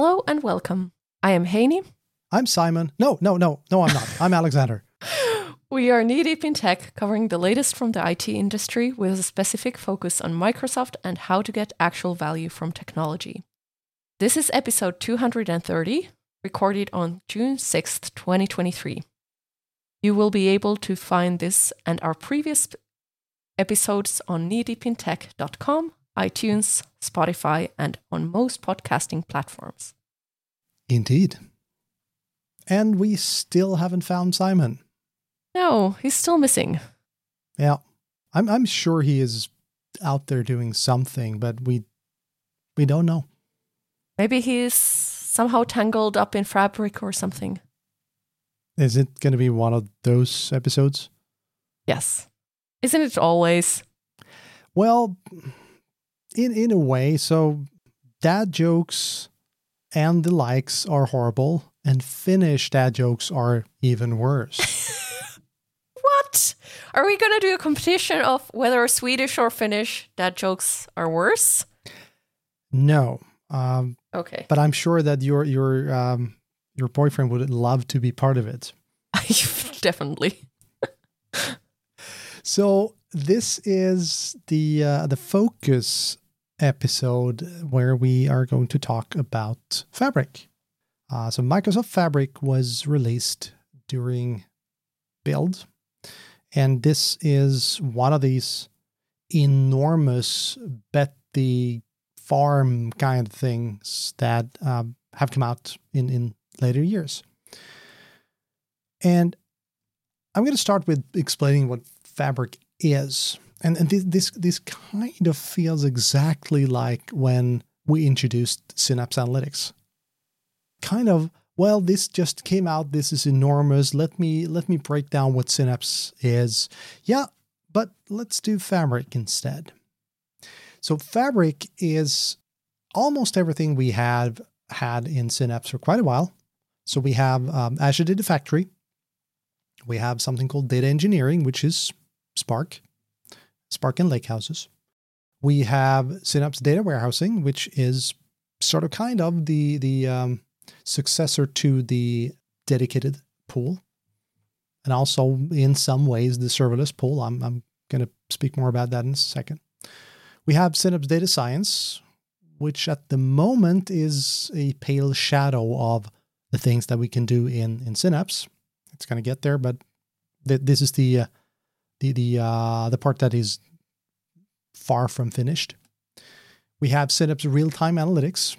Hello and welcome. I am Heini. I'm Simon. No, I'm not. I'm Alexander. We are Knee Deep in Tech, covering the latest from the IT industry with a specific focus on Microsoft and how to get actual value from technology. This is episode 230, recorded on June 6th, 2023. You will be able to find this and our previous episodes on kneedeepintech.com, iTunes, Spotify, and on most podcasting platforms. Indeed. And we still haven't found Simon. No, he's still missing. Yeah, I'm sure he is out there doing something, but we don't know. Maybe he's somehow tangled up in Fabric or something. Is it going to be one of those episodes? Yes. Isn't it always? Well, in a way, so dad jokes and the likes are horrible, and Finnish dad jokes are even worse. What? Are we going to do a competition of whether Swedish or Finnish dad jokes are worse? No. Okay. But I'm sure that your boyfriend would love to be part of it. Definitely. So this is the focus episode where we are going to talk about Fabric. So Microsoft Fabric was released during Build. And this is one of these enormous bet the farm kind of things that have come out in later years. And I'm going to start with explaining what Fabric is. And this kind of feels exactly like when we introduced Synapse Analytics. Kind of, well, this just came out. This is enormous. Let me break down what Synapse is. Yeah, but let's do Fabric instead. So Fabric is almost everything we have had in Synapse for quite a while. So we have Azure Data Factory. We have something called data engineering, which is Spark and Lakehouses. We have Synapse Data Warehousing, which is sort of kind of the successor to the dedicated pool, and also in some ways the serverless pool. I'm going to speak more about that in a second. We have Synapse Data Science, which at the moment is a pale shadow of the things that we can do in Synapse. It's going to get there, but this is the part that is far from finished. We have Synapse Real-Time Analytics,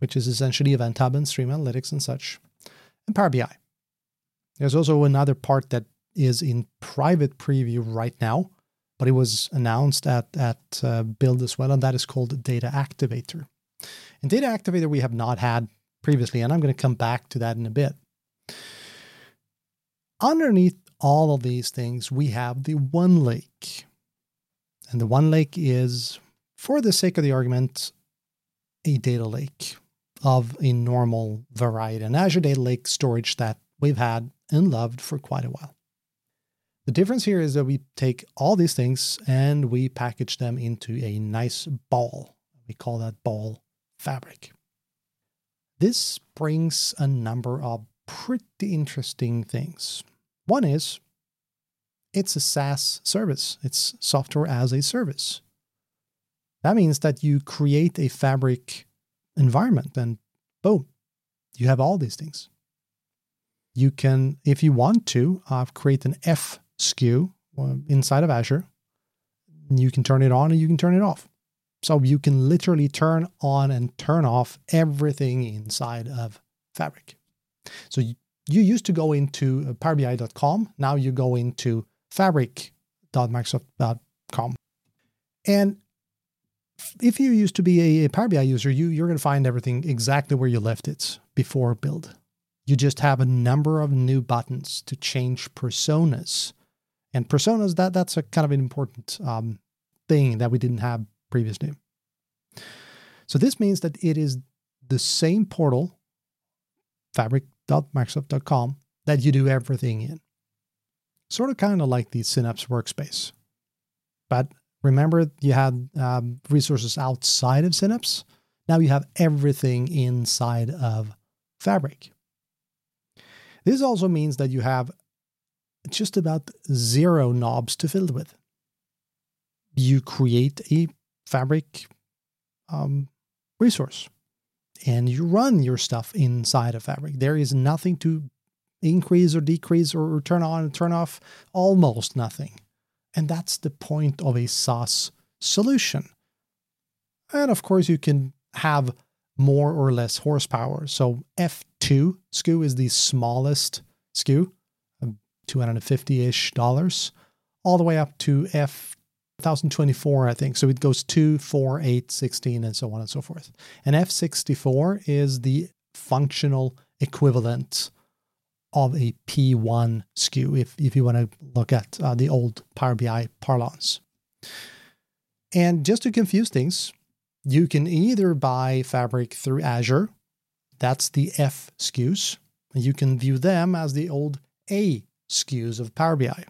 which is essentially Event Hub and Stream Analytics and such, and Power BI. There's also another part that is in private preview right now, but it was announced at Build as well, and that is called Data Activator. And Data Activator we have not had previously, and I'm going to come back to that in a bit. Underneath all of these things, we have the OneLake. And the OneLake is, for the sake of the argument, a data lake of a normal variety, an Azure Data Lake storage that we've had and loved for quite a while. The difference here is that we take all these things and we package them into a nice ball. We call that ball Fabric. This brings a number of pretty interesting things. One is, it's a SaaS service. It's software as a service. That means that you create a Fabric environment and boom, you have all these things. You can, if you want to, create an F SKU inside of Azure. You can turn it on and you can turn it off. So you can literally turn on and turn off everything inside of Fabric. So you used to go into powerbi.com. Now you go into fabric.microsoft.com. And if you used to be a Power BI user, you're going to find everything exactly where you left it before Build. You just have a number of new buttons to change personas. And personas, that's a kind of an important thing that we didn't have previously. So this means that it is the same portal, fabric.microsoft.com, that you do everything in. Sort of kind of like the Synapse workspace. But remember, you had resources outside of Synapse. Now you have everything inside of Fabric. This also means that you have just about zero knobs to fiddle with. You create a Fabric resource and you run your stuff inside of Fabric. There is nothing to increase or decrease or turn on and turn off, almost nothing. And that's the point of a SaaS solution. And of course, you can have more or less horsepower. So F2 SKU is the smallest SKU, $250-ish, all the way up to F1024, I think. So it goes 2, 4, 8, 16, and so on and so forth. And F64 is the functional equivalent of a P1 SKU, if you want to look at the old Power BI parlance. And just to confuse things, you can either buy Fabric through Azure. That's the F SKUs. And you can view them as the old A SKUs of Power BI.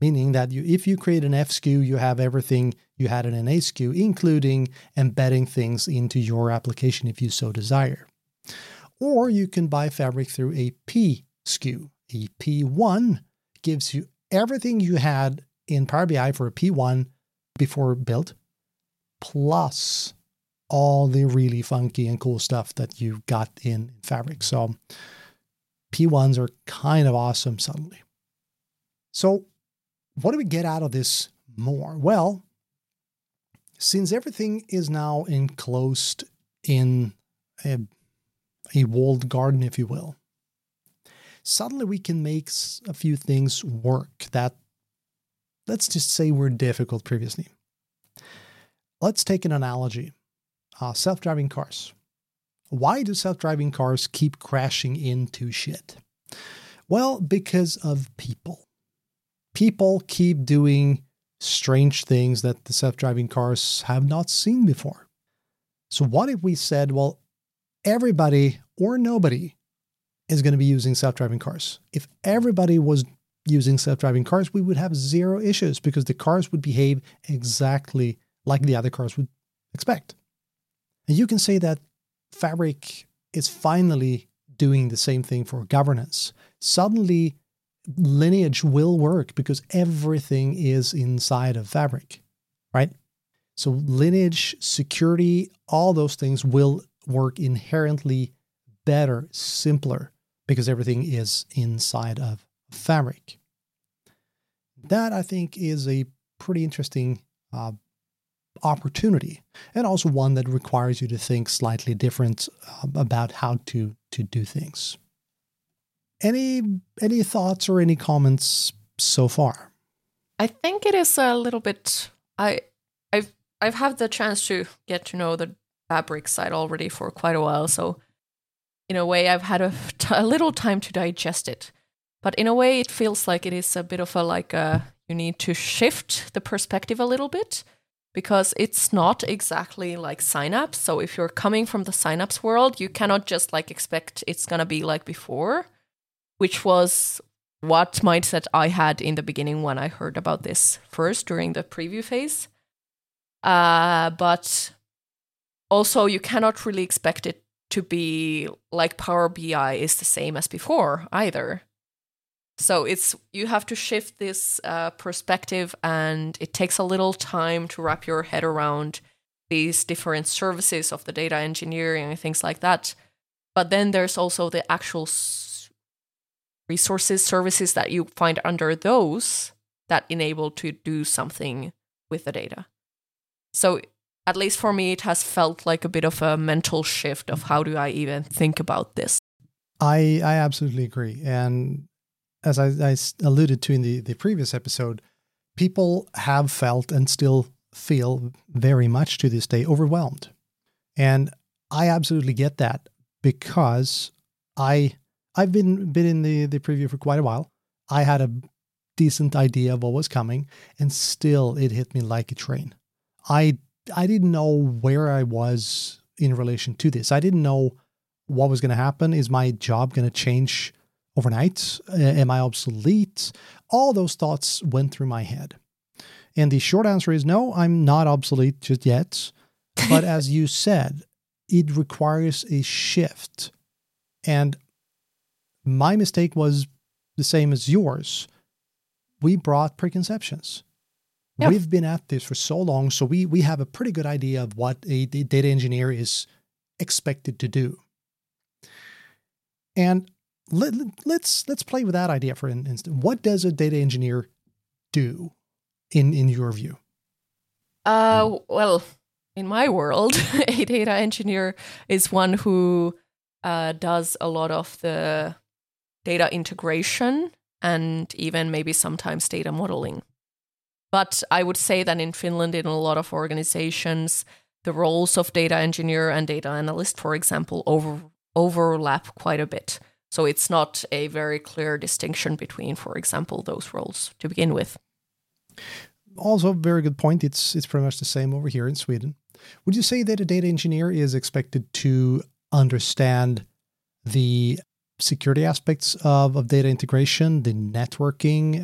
Meaning that if you create an F SKU, you have everything you had in an A SKU, including embedding things into your application if you so desire. Or you can buy Fabric through a P SKU. A P1 gives you everything you had in Power BI for a P1 before build, plus all the really funky and cool stuff that you got in Fabric. So P1s are kind of awesome suddenly. So what do we get out of this more? Well, since everything is now enclosed in a walled garden, if you will, suddenly we can make a few things work that, let's just say, were difficult previously. Let's take an analogy. Self-driving cars. Why do self-driving cars keep crashing into shit? Well, because of people. People keep doing strange things that the self-driving cars have not seen before. So what if we said, well, everybody or nobody is going to be using self-driving cars. If everybody was using self-driving cars, we would have zero issues because the cars would behave exactly like the other cars would expect. And you can say that Fabric is finally doing the same thing for governance. Suddenly, lineage will work because everything is inside of Fabric, right? So lineage, security, all those things will work inherently better, simpler, because everything is inside of Fabric. That, I think, is a pretty interesting opportunity, and also one that requires you to think slightly different about how to do things. Any thoughts or any comments so far? I think it is a little bit. I've had the chance to get to know the Fabric side already for quite a while, so in a way I've had a little time to digest it. But in a way, it feels like it is a bit of you need to shift the perspective a little bit. Because it's not exactly like Synapse. So if you're coming from the Synapse world, you cannot just expect it's going to be like before, which was what mindset I had in the beginning when I heard about this first during the preview phase. But also you cannot really expect it to be like Power BI is the same as before either. So you have to shift this perspective, and it takes a little time to wrap your head around these different services of the data engineering and things like that. But then there's also the actual resources, services that you find under those that enable to do something with the data. So at least for me, it has felt like a bit of a mental shift of how do I even think about this. I absolutely agree. And as I alluded to in the previous episode, people have felt and still feel very much to this day overwhelmed. And I absolutely get that because I've been in the preview for quite a while. I had a decent idea of what was coming, and still it hit me like a train. I didn't know where I was in relation to this. I didn't know what was going to happen. Is my job going to change overnight? Am I obsolete? All those thoughts went through my head. And the short answer is no, I'm not obsolete just yet. But as you said, it requires a shift. And my mistake was the same as yours. We brought preconceptions. Yep. We've been at this for so long, so we have a pretty good idea of what a data engineer is expected to do. And let's play with that idea for an instant. What does a data engineer do in your view? Well, in my world, a data engineer is one who does a lot of the data integration and even maybe sometimes data modeling. But I would say that in Finland, in a lot of organizations, the roles of data engineer and data analyst, for example, overlap quite a bit. So it's not a very clear distinction between, for example, those roles to begin with. Also, very good point. It's pretty much the same over here in Sweden. Would you say that a data engineer is expected to understand the security aspects of data integration, the networking,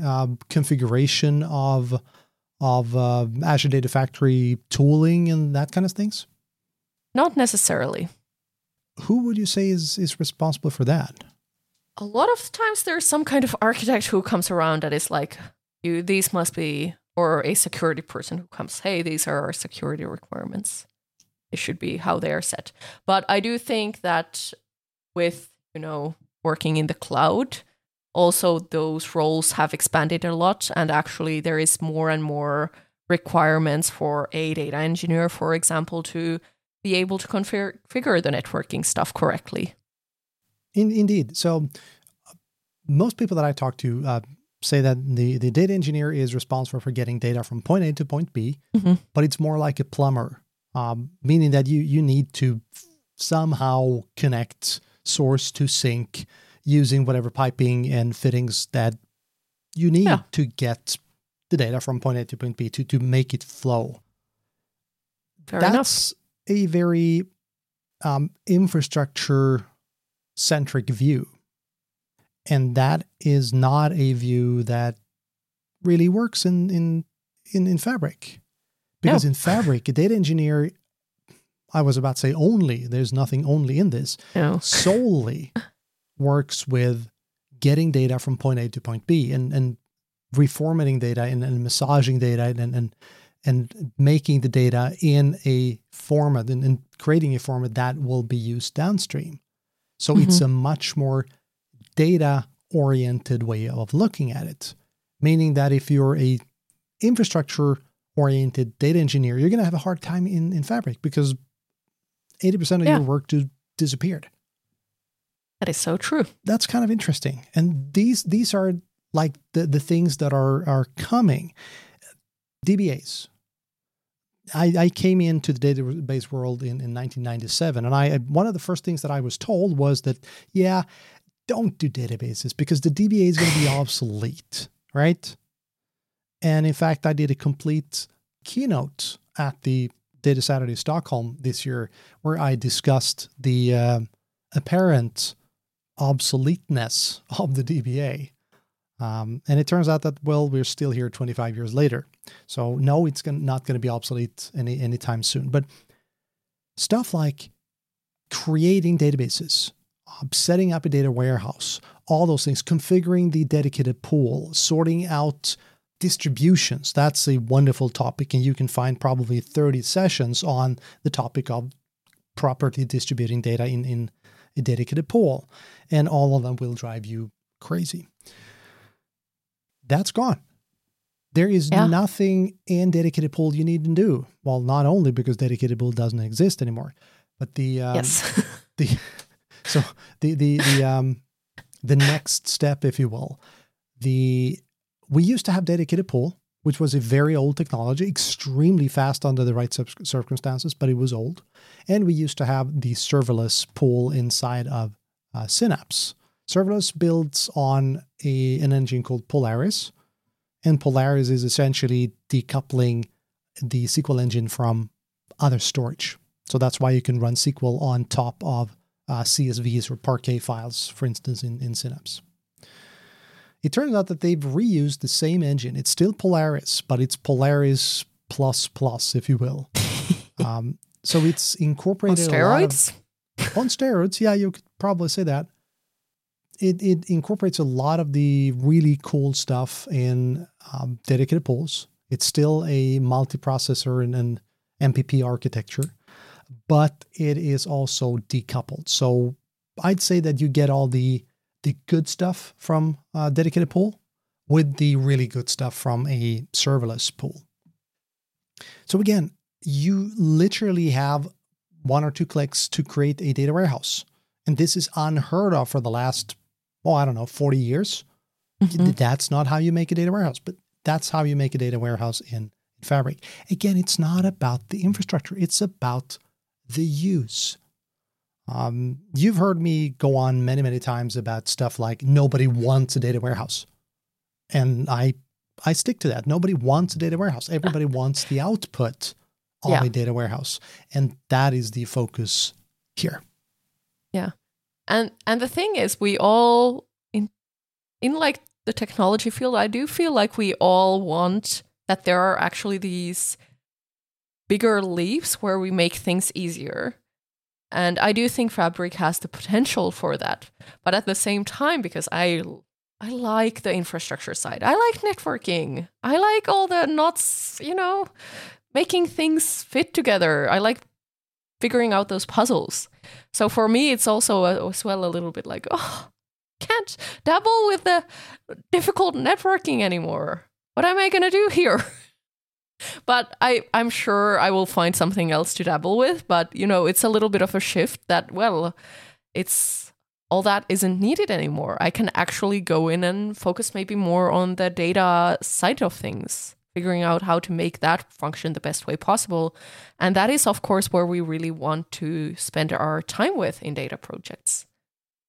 configuration of Azure Data Factory tooling and that kind of things? Not necessarily. Who would you say is responsible for that? A lot of times there's some kind of architect who comes around that is like, these must be, or a security person who comes, hey, these are our security requirements. It should be how they are set. But I do think that with, working in the cloud, also those roles have expanded a lot. And actually there is more and more requirements for a data engineer, for example, to be able to configure the networking stuff correctly. Indeed. So most people that I talk to say that the data engineer is responsible for getting data from point A to point B, mm-hmm. but it's more like a plumber, meaning that you need to somehow connect source to sink using whatever piping and fittings that you need to get the data from point A to point B to make it flow. That's a very infrastructure-centric view. And that is not a view that really works in Fabric. Because in Fabric, a data engineer, I was about to say only, there's nothing only in this, solely works with getting data from point A to point B and reformatting data and massaging data and making the data in a format and creating a format that will be used downstream. So mm-hmm. it's a much more data-oriented way of looking at it, meaning that if you're a infrastructure-oriented data engineer, you're going to have a hard time in Fabric because 80% of your work disappeared. That is so true. That's kind of interesting. And these are like the things that are coming. DBAs. I came into the database world in 1997, and one of the first things that I was told was that, don't do databases because the DBA is going to be obsolete, right? And in fact, I did a complete keynote at the Data Saturday Stockholm this year where I discussed the apparent obsoleteness of the DBA. And it turns out that, we're still here 25 years later. So no, it's not going to be obsolete anytime soon. But stuff like creating databases, setting up a data warehouse, all those things, configuring the dedicated pool, sorting out distributions. That's a wonderful topic. And you can find probably 30 sessions on the topic of properly distributing data in a dedicated pool. And all of them will drive you crazy. That's gone. There is nothing in dedicated pool you need to do. Well, not only because dedicated pool doesn't exist anymore, but the next step, if you will, we used to have dedicated pool, which was a very old technology, extremely fast under the right circumstances, but it was old. And we used to have the serverless pool inside of Synapse. Serverless builds on an engine called Polaris, and Polaris is essentially decoupling the SQL engine from other storage. So that's why you can run SQL on top of CSVs or Parquet files, for instance, in Synapse. It turns out that they've reused the same engine. It's still Polaris, but it's Polaris++, if you will. So it's incorporated on steroids. On steroids, yeah, you could probably say that. It incorporates a lot of the really cool stuff in dedicated pools. It's still a multiprocessor and an MPP architecture, but it is also decoupled. So I'd say that you get all the good stuff from a dedicated pool with the really good stuff from a serverless pool. So again, you literally have one or two clicks to create a data warehouse. And this is unheard of for the last, 40 years. Mm-hmm. That's not how you make a data warehouse, but that's how you make a data warehouse in Fabric. Again, it's not about the infrastructure. It's about the use. You've heard me go on many, many times about stuff like nobody wants a data warehouse. And I stick to that. Nobody wants a data warehouse. Everybody wants the output of a data warehouse. And that is the focus here. Yeah. And the thing is, we all, in like the technology field, I do feel like we all want that there are actually these bigger leaps where we make things easier. And I do think Fabric has the potential for that. But at the same time, because I like the infrastructure side. I like networking. I like all the knots, making things fit together. I like figuring out those puzzles. So for me, it's also as well a little bit like, can't dabble with the difficult networking anymore. What am I going to do here? But I'm sure I will find something else to dabble with. But, it's a little bit of a shift that, it's all that isn't needed anymore. I can actually go in and focus maybe more on the data side of things, figuring out how to make that function the best way possible. And that is, of course, where we really want to spend our time with in data projects.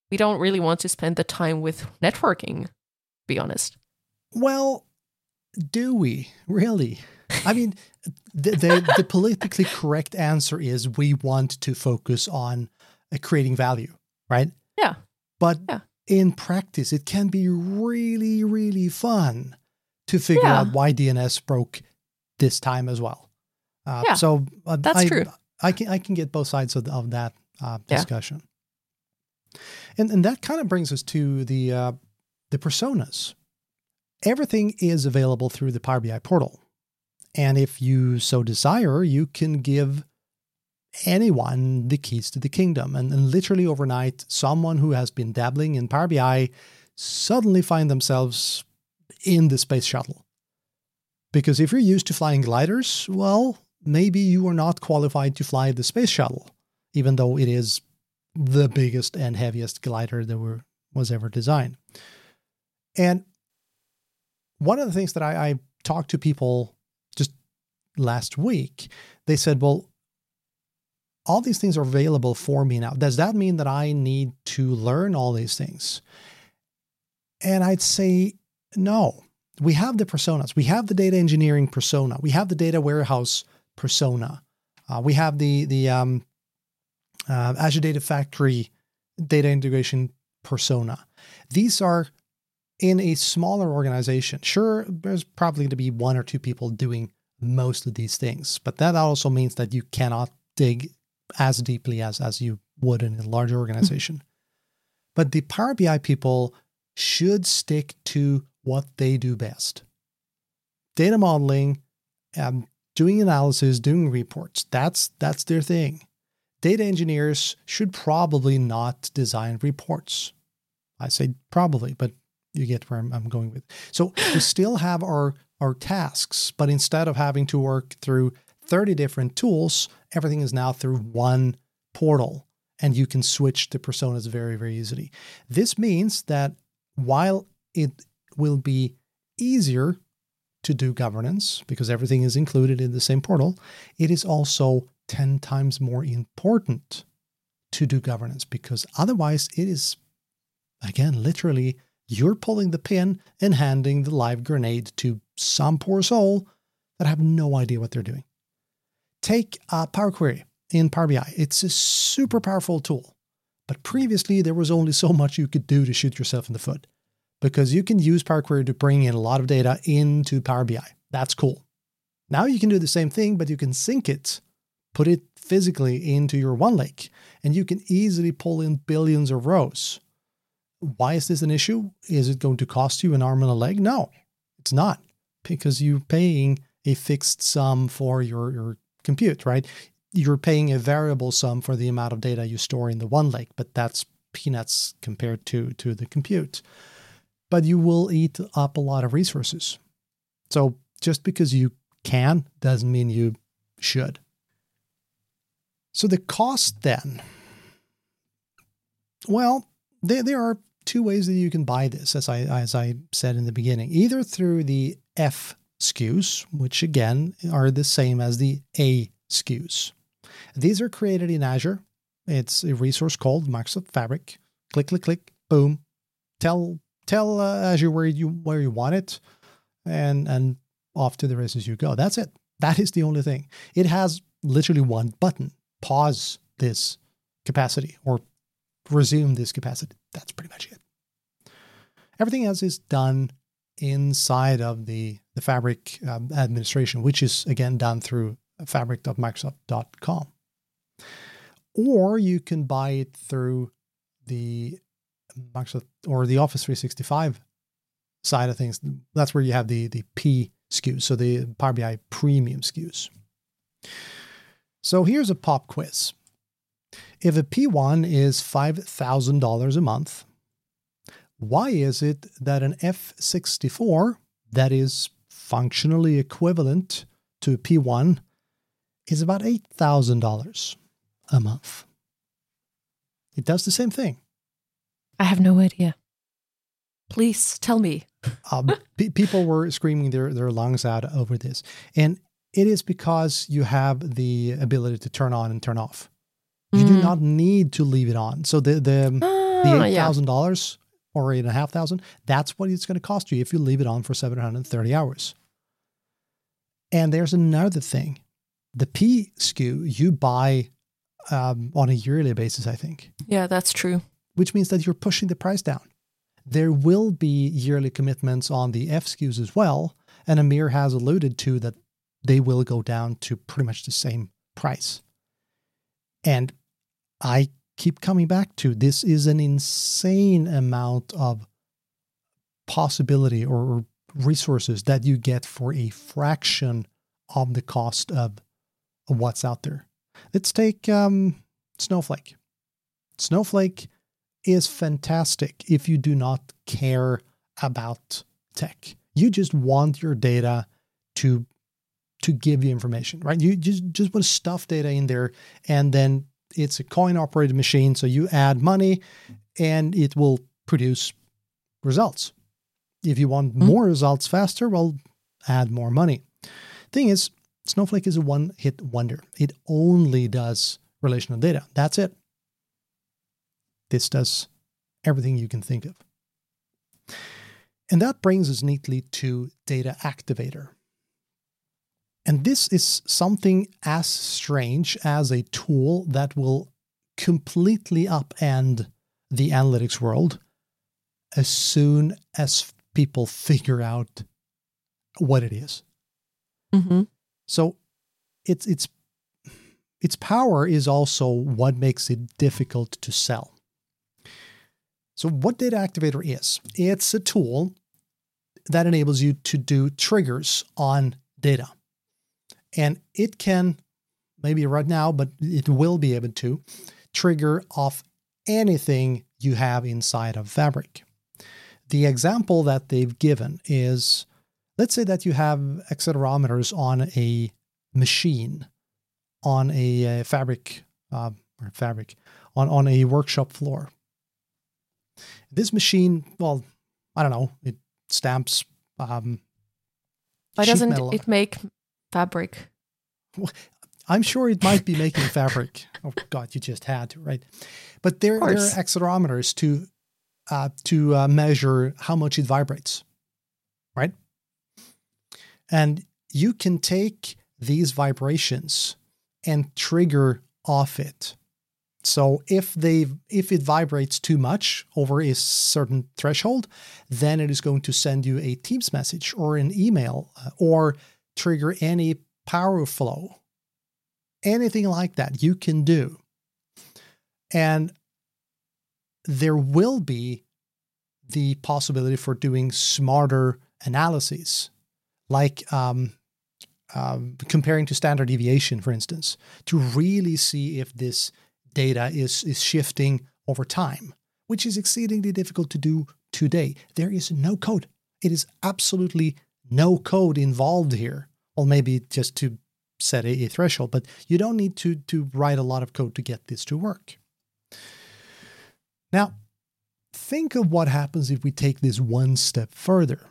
We don't really want to spend the time with networking, to be honest. Well, do we really? I mean, the politically correct answer is we want to focus on creating value, right? Yeah. But in practice, it can be really, really fun to figure out why DNS broke this time as well. So that's true. I can get both sides of that discussion. And that kind of brings us to the personas. Everything is available through the Power BI portal. And if you so desire, you can give anyone the keys to the kingdom. And literally overnight, someone who has been dabbling in Power BI suddenly find themselves in the space shuttle. Because if you're used to flying gliders, well, maybe you are not qualified to fly the space shuttle, even though it is the biggest and heaviest glider that was ever designed. And one of the things that I talked to people just last week, they said, well, all these things are available for me now. Does that mean that I need to learn all these things? And I'd say, no. We have the personas. We have the data engineering persona. We have the data warehouse persona. We have the Azure Data Factory data integration persona. These are in a smaller organization. Sure, there's probably going to be one or two people doing most of these things, but that also means that you cannot dig as deeply as you would in a larger organization. But the Power BI people should stick to what they do best. Data modeling, doing analysis, doing reports. That's their thing. Data engineers should probably not design reports. I say probably, but you get where I'm going with. So we still have our tasks, but instead of having to work through 30 different tools, everything is now through one portal, and you can switch the personas very, very easily. This means that while it will be easier to do governance because everything is included in the same portal, it is also 10 times more important to do governance because otherwise it is, again, literally you're pulling the pin and handing the live grenade to some poor soul that have no idea what they're doing. Take Power Query in Power BI. It's a super powerful tool, but previously there was only so much you could do to shoot yourself in the foot because you can use Power Query to bring in a lot of data into Power BI. That's cool. Now you can do the same thing, but you can sync it Put it physically into your OneLake, and you can easily pull in billions of rows. Why is this an issue? Is it going to cost you an arm and a leg? No, it's not, because you're paying a fixed sum for your compute, right? You're paying a variable sum for the amount of data you store in the OneLake, but that's peanuts compared to the compute. But you will eat up a lot of resources. So just because you can doesn't mean you should. So the cost then, well, there are two ways that you can buy this, as I said in the beginning, either through the F SKUs, which again are the same as the A SKUs. These are created in Azure. It's a resource called Microsoft Fabric. Click, click, click, boom. Tell Azure where you want it, and off to the races you go. That's it. That is the only thing. It has literally one button: pause this capacity or resume this capacity. That's pretty much it. Everything else is done inside of the Fabric administration, which is again done through fabric.microsoft.com. Or you can buy it through the Microsoft or the Office 365 side of things. That's where you have the P SKUs, so the Power BI premium SKUs. So here's a pop quiz. If a P1 is $5,000 a month, why is it that an F64 that is functionally equivalent to a P1 is about $8,000 a month? It does the same thing. I have no idea. Please tell me. People were screaming their lungs out over this. And it is because you have the ability to turn on and turn off. You do not need to leave it on. So the $8,000 or $8,500, that's what it's going to cost you if you leave it on for 730 hours. And there's another thing. The P SKU you buy on a yearly basis, I think. Yeah, that's true. Which means that you're pushing the price down. There will be yearly commitments on the F SKUs as well. And Amir has alluded to that they will go down to pretty much the same price. And I keep coming back to this is an insane amount of possibility or resources that you get for a fraction of the cost of what's out there. Let's take Snowflake. Snowflake is fantastic if you do not care about tech. You just want your data to give you information, right? You just want to stuff data in there, and then it's a coin-operated machine, so you add money, and it will produce results. If you want more results faster, well, add more money. Thing is, Snowflake is a one-hit wonder. It only does relational data. That's it. This does everything you can think of. And that brings us neatly to Data Activator. And this is something as strange as a tool that will completely upend the analytics world as soon as people figure out what it is. Mm-hmm. So its power is also what makes it difficult to sell. So what Data Activator is, it's a tool that enables you to do triggers on data. And it can, maybe right now, but it will be able to trigger off anything you have inside of Fabric. The example that they've given is, let's say that you have accelerometers on a machine, on a Fabric, on a workshop floor. This machine, well, I don't know, it stamps sheet metal. Why doesn't it make Fabric? Well, I'm sure it might be making Fabric. Oh, God, you just had to, right? But there are accelerometers to measure how much it vibrates, right? And you can take these vibrations and trigger off it. So if it vibrates too much over a certain threshold, then it is going to send you a Teams message or an email or trigger any power flow. anything like that you can do. And there will be the possibility for doing smarter analyses, like comparing to standard deviation, for instance, to really see if this data is shifting over time, which is exceedingly difficult to do today. There is no code. It is absolutely no code involved here, or maybe just to set a threshold, but you don't need to write a lot of code to get this to work. Now, think of what happens if we take this one step further.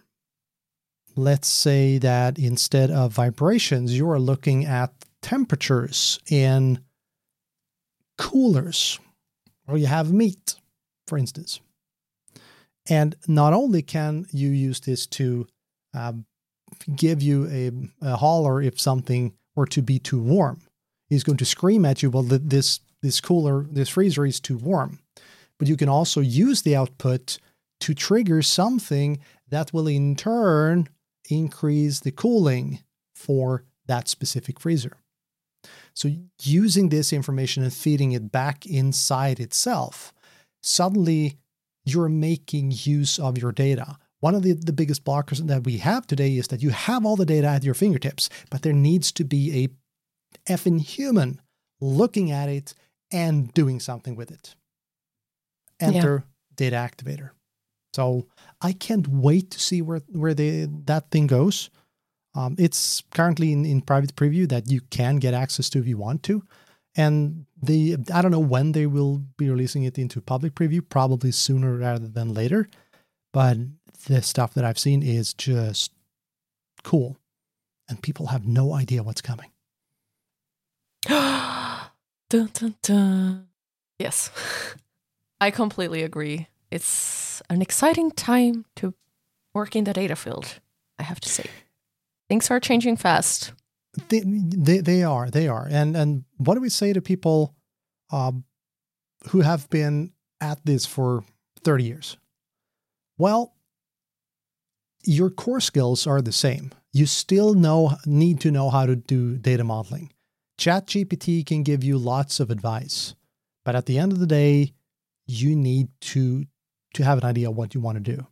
Let's say that instead of vibrations, you are looking at temperatures in coolers, or you have meat, for instance. And not only can you use this to give you a holler if something were to be too warm, he's going to scream at you, well, this freezer is too warm. But you can also use the output to trigger something that will in turn increase the cooling for that specific freezer. So using this information and feeding it back inside itself, suddenly you're making use of your data. One of the biggest blockers that we have today is that you have all the data at your fingertips, but there needs to be a effing human looking at it and doing something with it. Enter Data Activator. So I can't wait to see where that thing goes. It's currently in private preview that you can get access to if you want to. And I don't know when they will be releasing it into public preview, probably sooner rather than later. But the stuff that I've seen is just cool. And people have no idea what's coming. Dun, dun, dun. Yes. I completely agree. It's an exciting time to work in the data field, I have to say. Things are changing fast. They are. And what do we say to people who have been at this for 30 years? Well, your core skills are the same. You still need to know how to do data modeling. ChatGPT can give you lots of advice, but at the end of the day, you need to have an idea of what you want to do.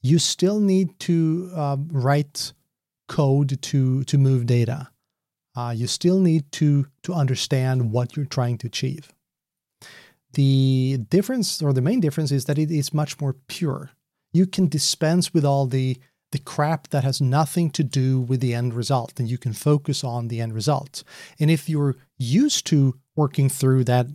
You still need to write code to move data. You still need to understand what you're trying to achieve. The difference, or the main difference, is that it is much more pure. You can dispense with all the crap that has nothing to do with the end result, and you can focus on the end result. And if you're used to working through that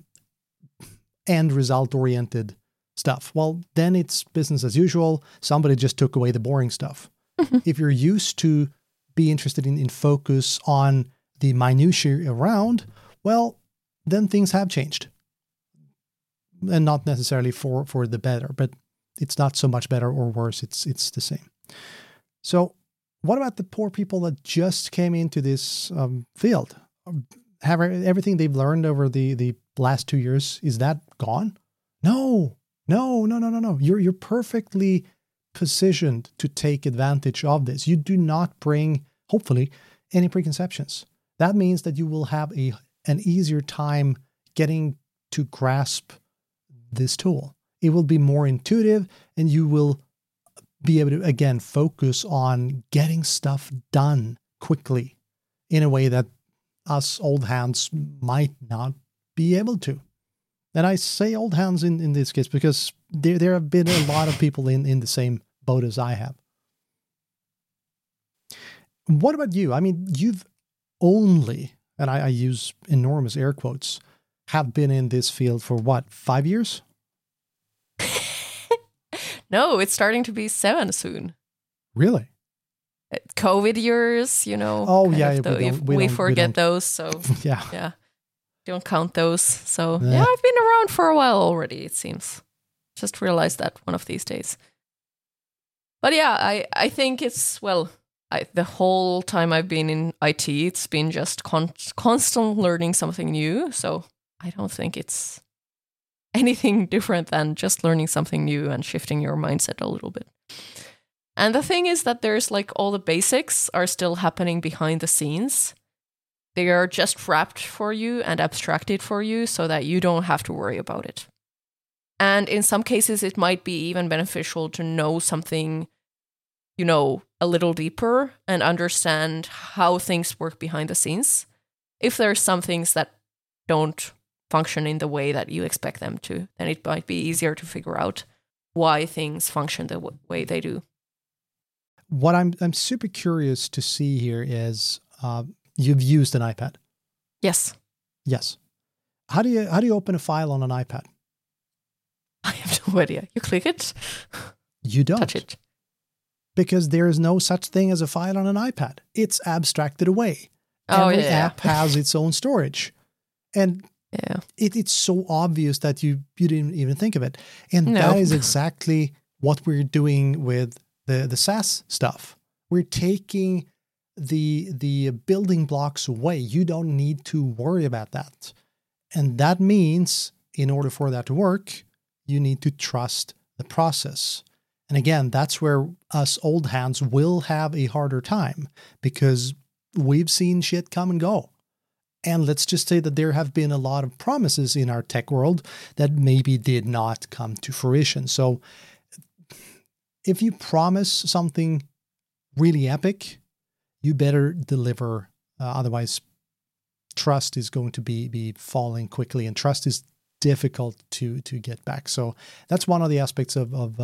end result-oriented stuff, well, then it's business as usual. Somebody just took away the boring stuff. Mm-hmm. If you're used to be interested in focus on the minutiae around, well, then things have changed. And not necessarily for the better, but it's not so much better or worse. It's the same. So what about the poor people that just came into this field? Have everything they've learned over the last 2 years, is that gone? No. You're perfectly positioned to take advantage of this. You do not bring, hopefully, any preconceptions. That means that you will have an easier time getting to grasp this tool. It will be more intuitive, and you will be able to, again, focus on getting stuff done quickly in a way that us old hands might not be able to. And I say old hands in this case because there have been a lot of people in the same boat as I have. What about you? I mean, you've only, and I use enormous air quotes, have been in this field for what, 5 years? No, it's starting to be 7 soon. Really? COVID years, you know. Oh, yeah. We forget those, so yeah. Don't count those. So yeah, I've been around for a while already, it seems. Just realized that one of these days. But yeah, I think it's, well, the whole time I've been in IT, it's been just constant learning something new. So I don't think it's anything different than just learning something new and shifting your mindset a little bit. And the thing is that there's like all the basics are still happening behind the scenes. They are just wrapped for you and abstracted for you so that you don't have to worry about it. And in some cases, it might be even beneficial to know something, you know, a little deeper and understand how things work behind the scenes, if there are some things that don't function in the way that you expect them to, then it might be easier to figure out why things function the way they do. What I'm super curious to see here is you've used an iPad. Yes. How do you open a file on an iPad? I have no idea. You click it. You don't touch it. Because there is no such thing as a file on an iPad. It's abstracted away. Every app has its own storage. And it's so obvious that you didn't even think of it. And that is exactly what we're doing with the SaaS stuff. We're taking the building blocks away. You don't need to worry about that. And that means in order for that to work, you need to trust the process. And again, that's where us old hands will have a harder time because we've seen shit come and go. And let's just say that there have been a lot of promises in our tech world that maybe did not come to fruition. So if you promise something really epic, you better deliver. Otherwise, trust is going to be falling quickly, and trust is difficult to get back. So that's one of the aspects of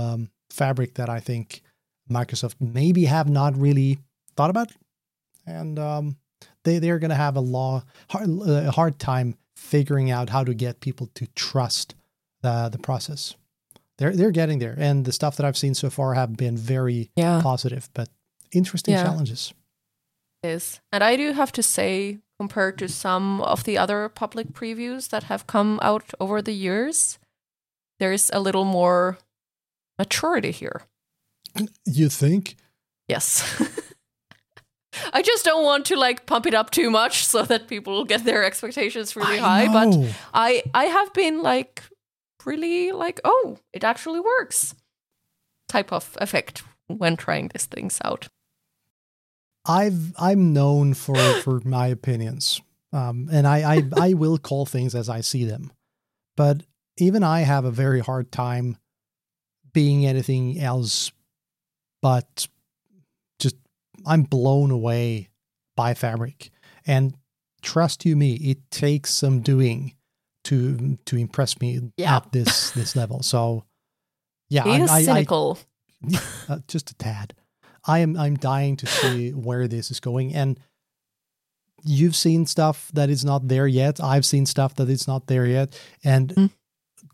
Fabric that I think Microsoft maybe have not really thought about. And they're going to have a hard time figuring out how to get people to trust the process. They're getting there. And the stuff that I've seen so far have been very positive, but interesting challenges. Yes. And I do have to say, compared to some of the other public previews that have come out over the years, there's a little more maturity here. You think? Yes. I just don't want to pump it up too much so that people get their expectations really high. But I have been oh, it actually works type of effect when trying these things out. I'm known for my opinions, and I will call things as I see them. But even I have a very hard time being anything else but. I'm blown away by Fabric, and trust you me, it takes some doing to impress me at this level. So, he is cynical, just a tad. I'm dying to see where this is going, and you've seen stuff that is not there yet. I've seen stuff that is not there yet, and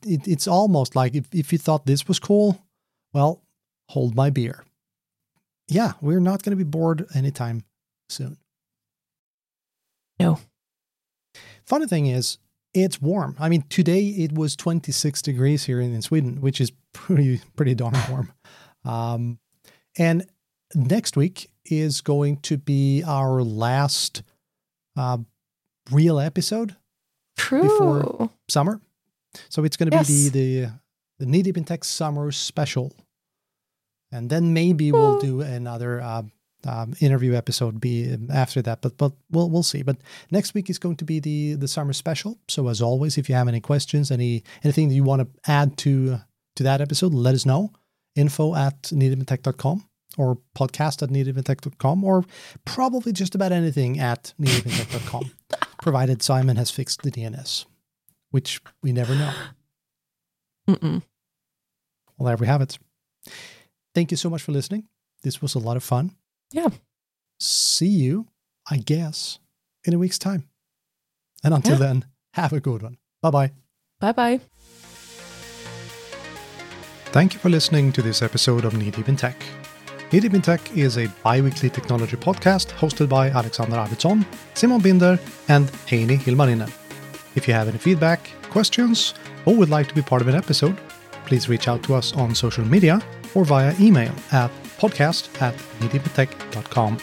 it's almost like if you thought this was cool, well, hold my beer. Yeah, we're not going to be bored anytime soon. No. Funny thing is, it's warm. I mean, today it was 26 degrees here in Sweden, which is pretty darn warm. And next week is going to be our last real episode before summer. So it's going to be the Knee Deep in Tech Summer Special. And then maybe we'll do another interview episode after that, but we'll see. But next week is going to be the summer special. So as always, if you have any questions, anything that you want to add to that episode, let us know. info@neededintech.com or podcast@neededintech.com or probably just about anything at neededintech.com, provided Simon has fixed the DNS, which we never know. Well, there we have it. Thank you so much for listening. This was a lot of fun. Yeah. See you, I guess, in a week's time. And until then, have a good one. Bye-bye. Bye-bye. Thank you for listening to this episode of Knee Deep in Tech. Knee Deep in Tech is a bi-weekly technology podcast hosted by Alexander Arvidsson, Simon Binder, and Heini Hilmarinen. If you have any feedback, questions, or would like to be part of an episode, please reach out to us on social media or via email at podcast@kneedeepintech.com.